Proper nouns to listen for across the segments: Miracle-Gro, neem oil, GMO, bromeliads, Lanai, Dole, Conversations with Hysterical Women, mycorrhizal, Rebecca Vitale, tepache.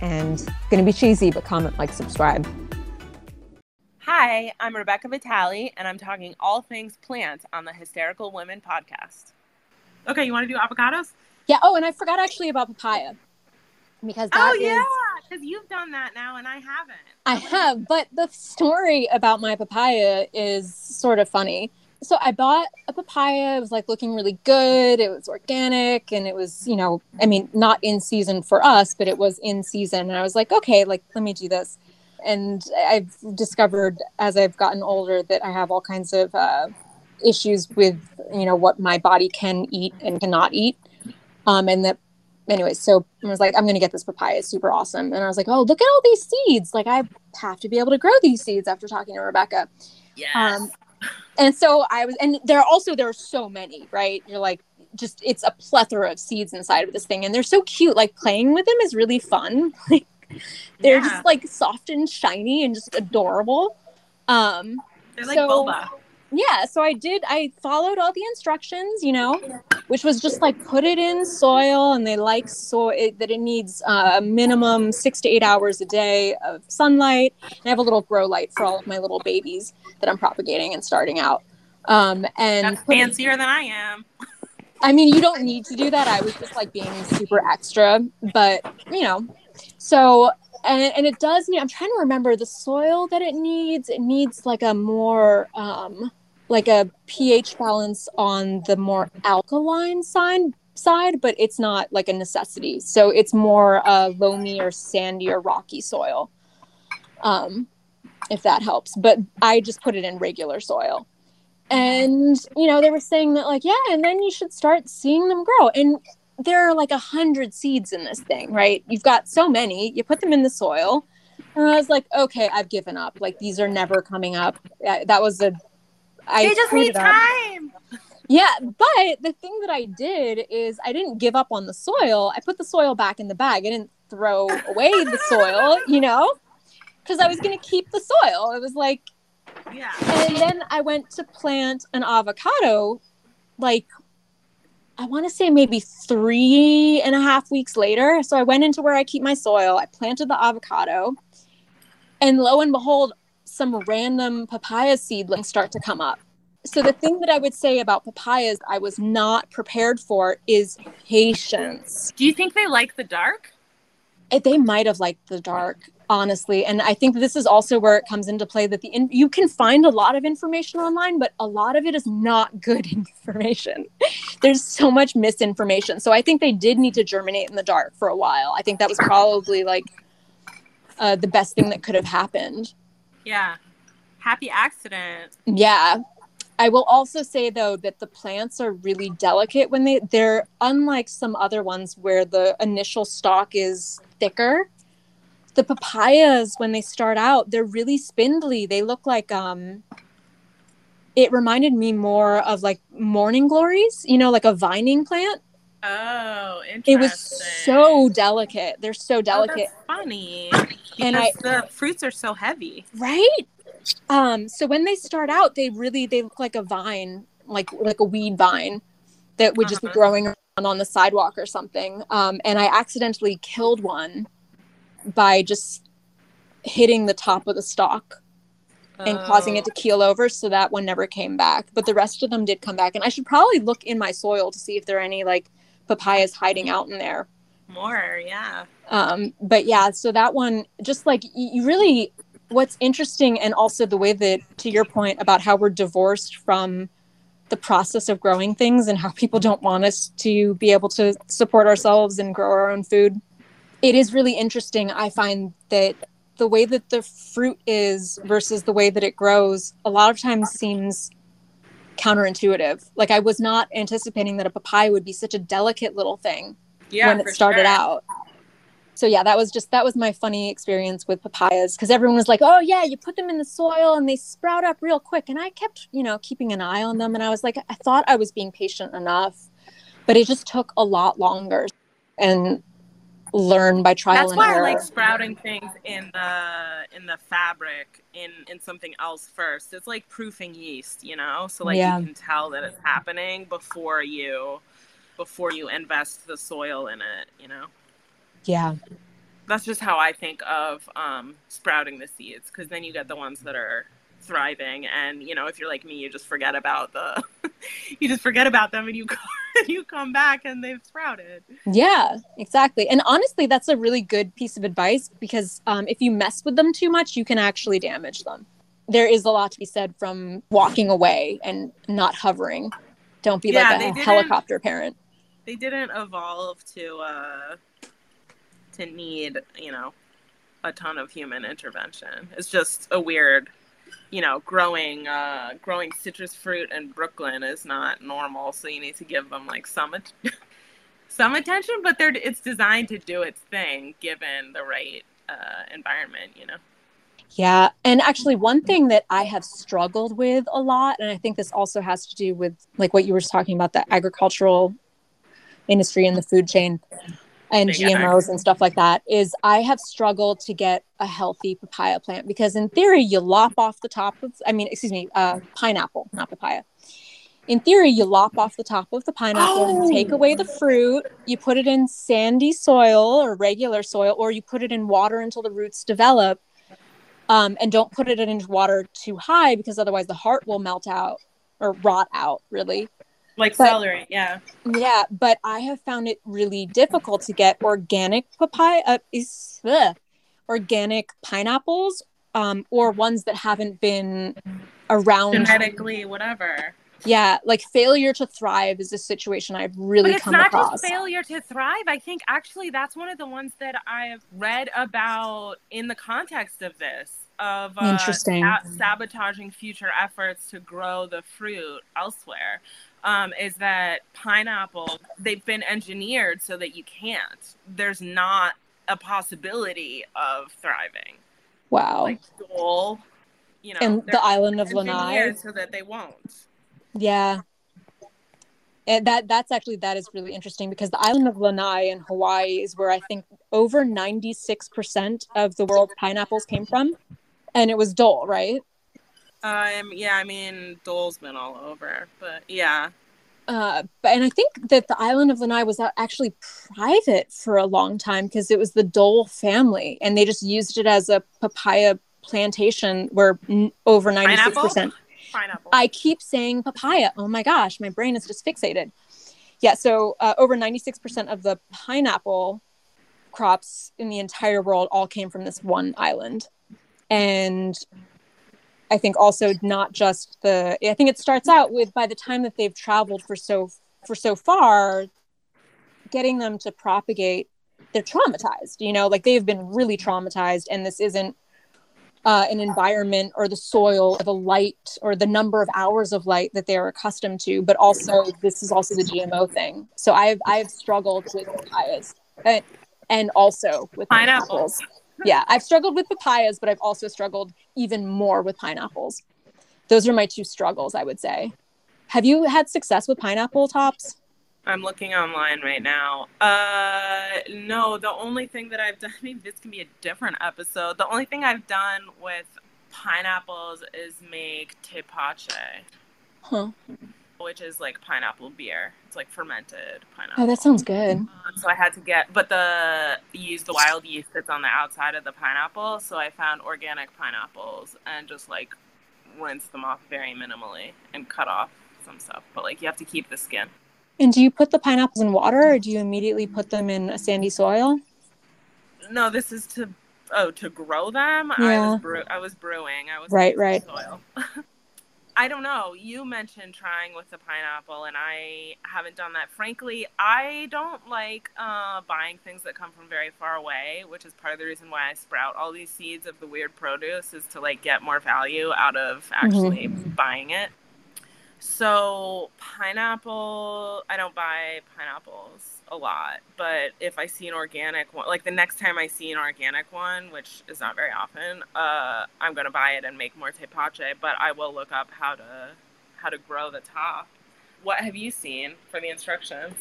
And going to be cheesy, but comment, like, subscribe. Hi, I'm Rebecca Vitale, and I'm talking all things plants on the Hysterical Women podcast. Okay, you want to do avocados? Yeah. Oh, and I forgot actually about papaya. Because that because you've done that now, and I haven't. I have, but the story about my papaya is sort of funny. So I bought a papaya. It was like looking really good. It was organic, and it was, you know, I mean, not in season for us, but it was in season. And I was like, okay, like, let me do this. And I've discovered as I've gotten older that I have all kinds of issues with, you know, what my body can eat and cannot eat. And that, anyway, so I was like, I'm going to get this papaya. It's super awesome. And I was like, oh, look at all these seeds. Like, I have to be able to grow these seeds after talking to Rebecca. Yes. And so I was, and there are so many, right? You're like, just, it's a plethora of seeds inside of this thing. And they're so cute. Like, playing with them is really fun. Like, they're just like soft and shiny and just adorable. They're like boba. Yeah. So I followed all the instructions, you know, which was just like, put it in soil, and they like soil that it needs a minimum 6 to 8 hours a day of sunlight. And I have a little grow light for all of my little babies that I'm propagating and starting out. And that's fancier than I am. I mean, you don't need to do that. I was just like being super extra, but you know, so, and it does, you know, I'm trying to remember the soil that it needs. It needs like a more, like a pH balance on the more alkaline side, but it's not like a necessity. So it's more loamy or sandy or rocky soil, if that helps. But I just put it in regular soil. And, you know, they were saying that like, yeah, and then you should start seeing them grow. And there are like 100 seeds in this thing, right? You've got so many, you put them in the soil. And I was like, okay, I've given up. Like, these are never coming up. That was a... They just need time. Yeah, but the thing that I did is I didn't give up on the soil. I put the soil back in the bag. I didn't throw away the soil, you know, because I was going to keep the soil. It was like, yeah. And then I went to plant an avocado, like, I want to say maybe 3.5 weeks later. So I went into where I keep my soil. I planted the avocado, and lo and behold, some random papaya seedlings start to come up. So the thing that I would say about papayas I was not prepared for is patience. Do you think they like the dark? They might have liked the dark, honestly. And I think this is also where it comes into play that you can find a lot of information online, but a lot of it is not good information. There's so much misinformation. So I think they did need to germinate in the dark for a while. I think that was probably like the best thing that could have happened. Yeah. Happy accident. Yeah. I will also say, though, that the plants are really delicate when they're unlike some other ones where the initial stalk is thicker. The papayas, when they start out, they're really spindly. They look like, it reminded me more of like morning glories, you know, like a vining plant. Oh, interesting. It was so delicate. They're so delicate. Oh, that's funny. And the fruits are so heavy. Right? So when they start out, they look like a vine, like a weed vine that would just be growing around on the sidewalk or something. And I accidentally killed one by just hitting the top of the stalk and causing it to keel over, so that one never came back. But the rest of them did come back. And I should probably look in my soil to see if there are any like papayas hiding out in there. More, yeah. But yeah, so that one, just like, you really, what's interesting, and also the way that, to your point about how we're divorced from the process of growing things and how people don't want us to be able to support ourselves and grow our own food. It is really interesting. I find that the way that the fruit is versus the way that it grows a lot of times seems counterintuitive. Like, I was not anticipating that a papaya would be such a delicate little thing when it started out. So yeah, that was my funny experience with papayas, because everyone was like, oh yeah, you put them in the soil and they sprout up real quick. And I kept, keeping an eye on them. And I was like, I thought I was being patient enough, but it just took a lot longer, and learn by trial and error. That's why I like sprouting things in the fabric, in something else first. It's like proofing yeast, So You can tell that it's happening before you invest the soil in it, Yeah. That's just how I think of sprouting the seeds, because then you get the ones that are thriving. And, if you're like me, you just forget about them and you come back and they've sprouted. Yeah, exactly. And honestly, that's a really good piece of advice, because if you mess with them too much, you can actually damage them. There is a lot to be said from walking away and not hovering. Don't be like a helicopter parent. They didn't evolve to need, a ton of human intervention. It's just a weird, growing citrus fruit in Brooklyn is not normal. So you need to give them like some attention, but it's designed to do its thing given the right environment, Yeah. And actually one thing that I have struggled with a lot, and I think this also has to do with like what you were talking about, the agricultural industry and the food chain and GMOs and stuff like that, is I have struggled to get a healthy papaya plant, because in theory you lop off the top of, pineapple, not papaya. In theory, you lop off the top of the pineapple and take away the fruit. You put it in sandy soil or regular soil, or you put it in water until the roots develop. And don't put it into water too high, because otherwise the heart will melt out or rot out, really. Celery, yeah. Yeah, but I have found it really difficult to get organic organic pineapples, or ones that haven't been around. Genetically, whatever. Yeah, like failure to thrive is a situation I've really come across. But it's not just failure to thrive. I think actually that's one of the ones that I've read about in the context of this, of sabotaging future efforts to grow the fruit elsewhere, is that pineapple, they've been engineered so that you can't. There's not a possibility of thriving. Wow. Like Dole, and the island of Lanai, so that they won't. Yeah. And that is really interesting, because the island of Lanai in Hawaii is where I think over 96% of the world's pineapples came from. And it was Dole, right? Dole's been all over, but yeah. And I think that the island of Lanai was actually private for a long time, because it was the Dole family. And they just used it as a papaya plantation where over 96%. Pineapple. I keep saying papaya. Oh my gosh, my brain is just fixated. Yeah, so over 96% of the pineapple crops in the entire world all came from this one island. And I think also not just I think it starts out with, by the time that they've traveled for so far, getting them to propagate, they're traumatized, like they've been really traumatized, and this isn't an environment or the soil or the light or the number of hours of light that they are accustomed to, but also this is also the GMO thing. So I've struggled with papayas and also with pineapples. Yeah, I've struggled with papayas, but I've also struggled even more with pineapples. Those are my two struggles, I would say. Have you had success with pineapple tops? I'm looking online right now. No, the only thing that I've done, maybe this can be a different episode. The only thing I've done with pineapples is make tepache, which is like pineapple beer. It's like fermented pineapple. Oh, that sounds good. So I had to use the wild yeast that's on the outside of the pineapple. So I found organic pineapples and just like rinsed them off very minimally and cut off some stuff. But like you have to keep the skin. And do you put the pineapples in water, or do you immediately put them in a sandy soil? No, this is to grow them. Yeah. I was brewing. I was right. Soil. I don't know. You mentioned trying with the pineapple, and I haven't done that. Frankly, I don't like buying things that come from very far away, which is part of the reason why I sprout all these seeds of the weird produce, is to like get more value out of actually buying it. So pineapple, I don't buy pineapples a lot, but if I see an organic one, like the next time I see an organic one, which is not very often, I'm going to buy it and make more tepache, but I will look up how to grow the top. What have you seen for the instructions?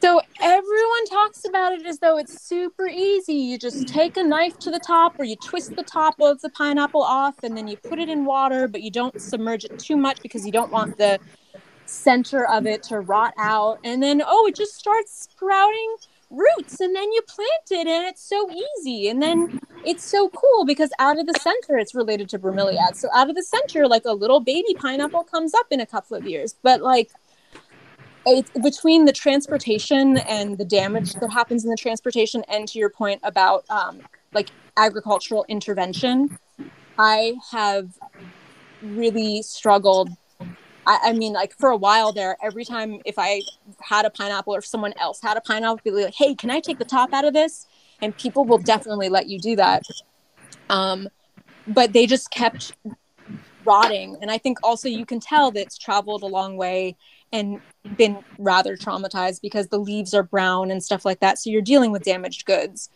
So everyone talks about it as though it's super easy. You just take a knife to the top, or you twist the top of the pineapple off, and then you put it in water, but you don't submerge it too much because you don't want the center of it to rot out. And then, it just starts sprouting roots, and then you plant it, and it's so easy. And then it's so cool because out of the center, it's related to bromeliads. So out of the center, like a little baby pineapple comes up in a couple of years. But it's between the transportation and the damage that happens in the transportation, and to your point about agricultural intervention, I have really struggled. I mean, for a while there, every time if I had a pineapple or if someone else had a pineapple, I'd be like, hey, can I take the top out of this? And people will definitely let you do that. But they just kept rotting. And I think also you can tell that it's traveled a long way and been rather traumatized because the leaves are brown and stuff like that. So you're dealing with damaged goods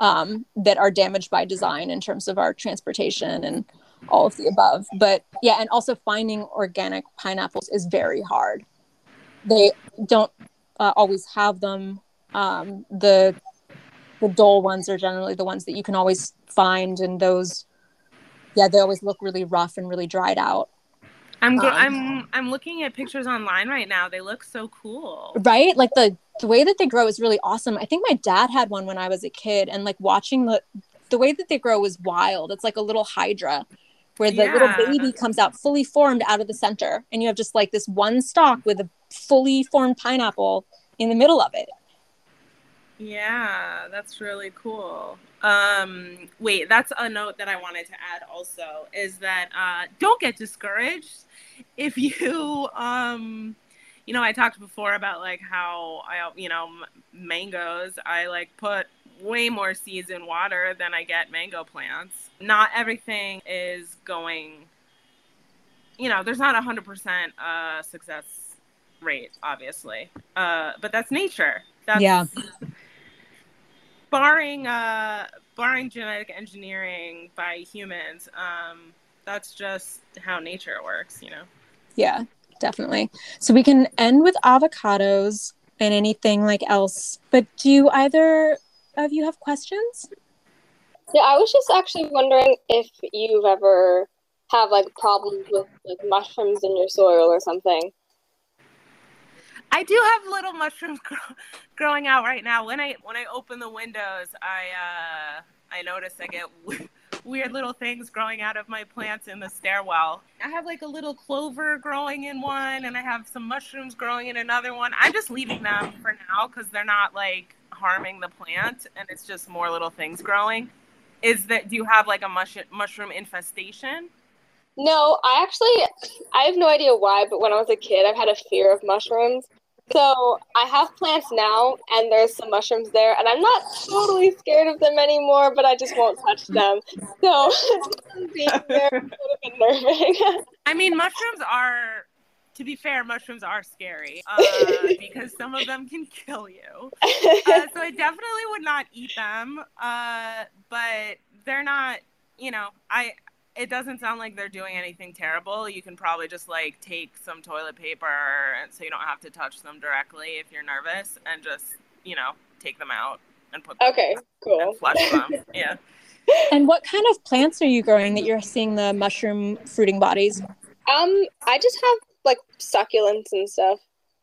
that are damaged by design in terms of our transportation and all of the above. But yeah, and also finding organic pineapples is very hard. They don't always have them. The Dole ones are generally the ones that you can always find, and those, they always look really rough and really dried out. I'm looking at pictures online right now. They look so cool. Right? Like the way that they grow is really awesome. I think my dad had one when I was a kid, and watching the way that they grow was wild. It's like a little hydra where the little baby comes out fully formed out of the center, and you have just this one stalk with a fully formed pineapple in the middle of it. Yeah, that's really cool. Wait, that's a note that I wanted to add also, is that don't get discouraged if you I talked before about how I mangoes, I put way more seeds in water than I get mango plants. Not everything is going, there's not 100% success rate, obviously, but that's nature. That's, yeah. Barring genetic engineering by humans, that's just how nature works, Yeah, definitely. So we can end with avocados and anything else. But do either of you have questions? Yeah, I was just actually wondering if you've ever have problems with mushrooms in your soil or something. I do have little mushrooms growing out right now. When I open the windows, I notice I get weird little things growing out of my plants in the stairwell. I have a little clover growing in one, and I have some mushrooms growing in another one. I'm just leaving them for now because they're not harming the plant, and it's just more little things growing. Do you have a mushroom infestation? No, I have no idea why, but when I was a kid, I've had a fear of mushrooms. So I have plants now, and there's some mushrooms there, and I'm not totally scared of them anymore, but I just won't touch them. So being there is a little bit nerving. I mean, mushrooms are scary because some of them can kill you. So I definitely would not eat them, but they're not, it doesn't sound like they're doing anything terrible. You can probably just take some toilet paper so you don't have to touch them directly if you're nervous, and just, take them out and put them in and flush them. Yeah. And what kind of plants are you growing that you're seeing the mushroom fruiting bodies? I just have succulents and stuff.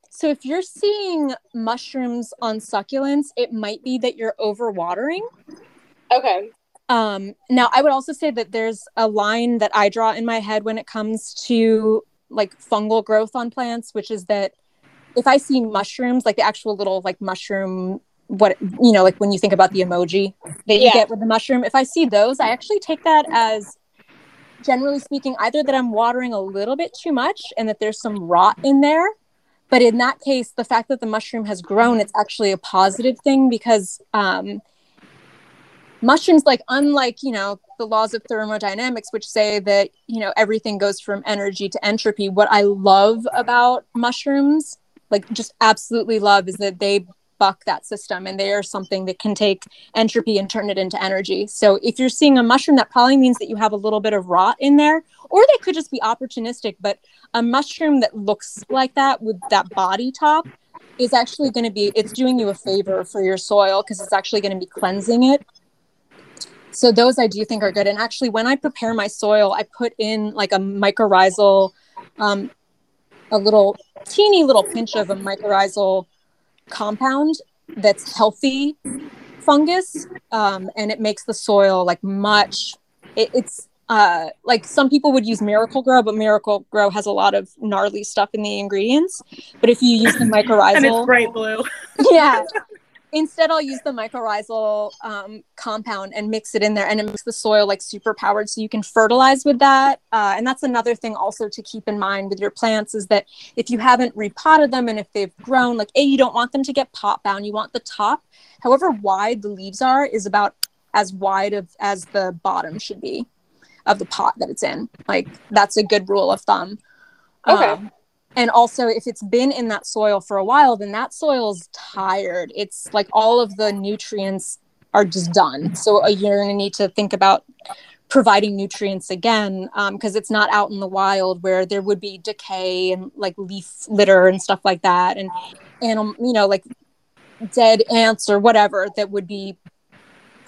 So if you're seeing mushrooms on succulents, it might be that you're overwatering. Okay. Now, I would also say that there's a line that I draw in my head when it comes to fungal growth on plants, which is that if I see mushrooms, the actual little mushroom, what when you think about the emoji that you get with the mushroom, if I see those, I actually take that as, generally speaking, either that I'm watering a little bit too much and that there's some rot in there. But in that case, the fact that the mushroom has grown, it's actually a positive thing because mushrooms, unlike the laws of thermodynamics, which say that, you know, everything goes from energy to entropy. What I love about mushrooms, like just absolutely love, is that they buck that system, and they are something that can take entropy and turn it into energy. So if you're seeing a mushroom, that probably means that you have a little bit of rot in there, or they could just be opportunistic. But a mushroom that looks like that with that body top is actually going to be, it's doing you a favor for your soil, because it's actually going to be cleansing it. So those I do think are good. And actually, when I prepare my soil, I put in like a mycorrhizal, a little teeny little pinch of a mycorrhizal compound that's healthy fungus. And it makes the soil like much, it's like some people would use Miracle-Gro, but Miracle-Gro has a lot of gnarly stuff in the ingredients. But if you use the mycorrhizal. And it's bright blue. Yeah. Instead, I'll use the mycorrhizal compound and mix it in there, and it makes the soil like super powered, so you can fertilize with that. And that's another thing also to keep in mind with your plants, is that if you haven't repotted them and if they've grown, like, A, you don't want them to get pot bound. You want the top, however wide the leaves are, is about as wide of as the bottom should be of the pot that it's in. Like, that's a good rule of thumb. Okay. And also, if it's been in that soil for a while, then that soil's tired. It's like all of the nutrients are just done. So you're going to need to think about providing nutrients again, because it's not out in the wild where there would be decay and like leaf litter and stuff like that. And, you know, like dead ants or whatever that would be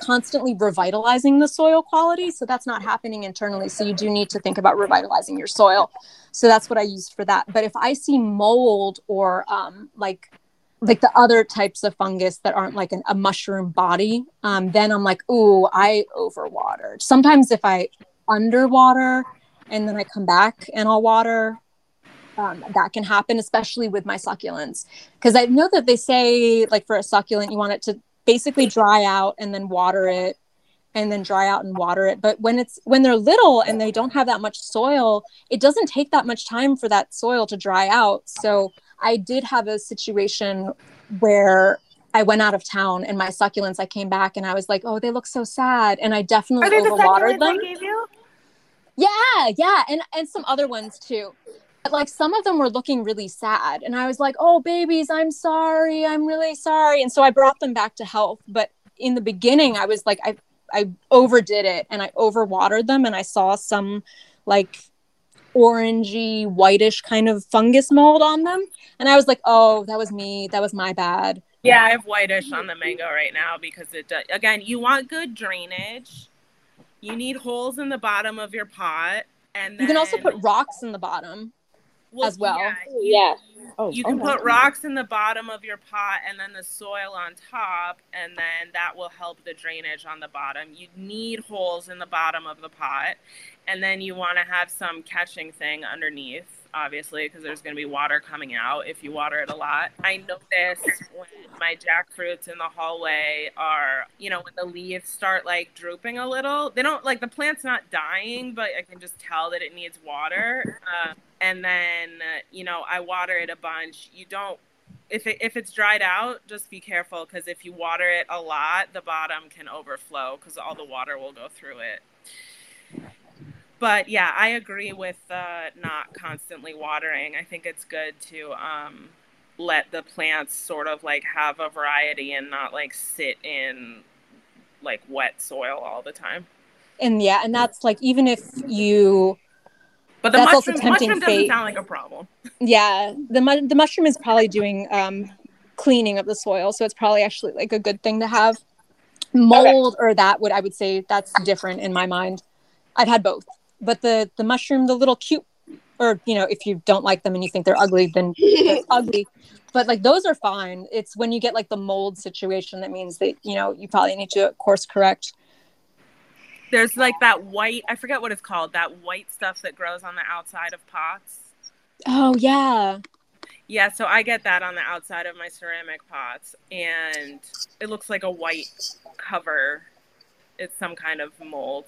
constantly revitalizing the soil quality. So that's not happening internally. So you do need to think about revitalizing your soil. So that's what I use for that. But if I see mold or like the other types of fungus that aren't like a mushroom body, then I'm like, ooh, I overwatered. Sometimes if I underwater and then I come back and I'll water, that can happen, especially with my succulents. Because I know that they say like for a succulent, you want it to basically dry out and then water it, and then dry out and water it. But when they're little and they don't have that much soil, it doesn't take that much time for that soil to dry out. So I did have a situation where I went out of town and my succulents, I came back and I was like, oh, they look so sad. And I definitely overwatered them. Gave you? Yeah. And some other ones too. But like some of them were looking really sad. And I was like, oh, babies, I'm sorry. I'm really sorry. And so I brought them back to health. But in the beginning, I was like, I overdid it and I overwatered them, and I saw some like orangey, whitish kind of fungus mold on them. And I was like, oh, that was me. That was my bad. Yeah, I have whitish on the mango right now because it does. Again, you want good drainage. You need holes in the bottom of your pot. And then you can also put rocks in the bottom as well. Yeah. You can put rocks in the bottom of your pot and then the soil on top, and then that will help the drainage on the bottom. You need holes in the bottom of the pot, and then you want to have some catching thing underneath, obviously, because there's going to be water coming out if you water it a lot. I noticed when my jackfruits in the hallway are, you know, when the leaves start like drooping a little, they don't, like, the plant's not dying, but I can just tell that it needs water. And then, you know, I water it a bunch. You don't, if it's dried out, just be careful, because if you water it a lot, the bottom can overflow because all the water will go through it. But yeah, I agree with not constantly watering. I think it's good to let the plants sort of like have a variety and not like sit in like wet soil all the time. And yeah, and that's like, even if you... But the mushroom doesn't sound like a problem. Yeah, the mushroom is probably doing cleaning of the soil, so it's probably actually like a good thing to have. Mold or that would, I would say that's different in my mind. I've had both, but the mushroom, the little cute, or, you know, if you don't like them and you think they're ugly, then they're ugly. But like those are fine. It's when you get like the mold situation that means that, you know, you probably need to course correct. There's like that white, I forget what it's called, that white stuff that grows on the outside of pots. Oh, yeah. Yeah, so I get that on the outside of my ceramic pots, and it looks like a white cover. It's some kind of mold.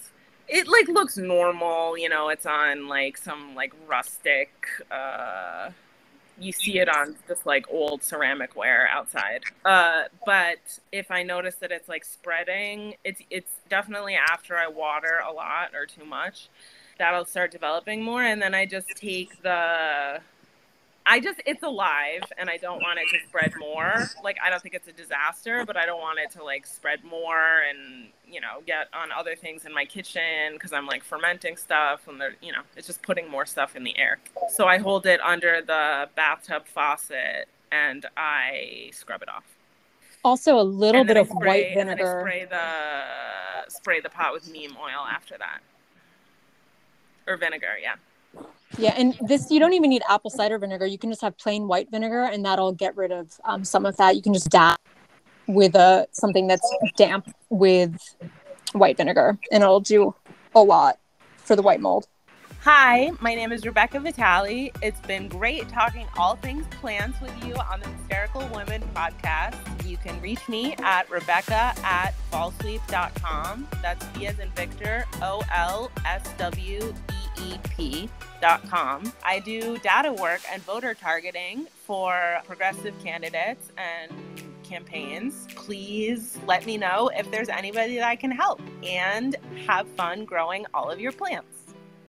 It like looks normal, you know, it's on like some like rustic you see it on just like old ceramic ware outside. But if I notice that it's like spreading, it's definitely after I water a lot or too much, that'll start developing more. And then I just take it's alive and I don't want it to spread more. Like, I don't think it's a disaster, but I don't want it to like spread more and, you know, get on other things in my kitchen because I'm like fermenting stuff and it's just putting more stuff in the air. So I hold it under the bathtub faucet and I scrub it off. Also a little bit of white vinegar. And I spray the pot with neem oil after that. Or vinegar, yeah. Yeah, and this, you don't even need apple cider vinegar. You can just have plain white vinegar, and that'll get rid of some of that. You can just dab with something that's damp with white vinegar, and it'll do a lot for the white mold. Hi, my name is Rebecca Vitale. It's been great talking all things plants with you on the Hysterical Women podcast. You can reach me at rebecca@fallsweep.com. That's V as in Victor, OLSWEEP.com. I do data work and voter targeting for progressive candidates and campaigns. Please let me know if there's anybody that I can help, and have fun growing all of your plants.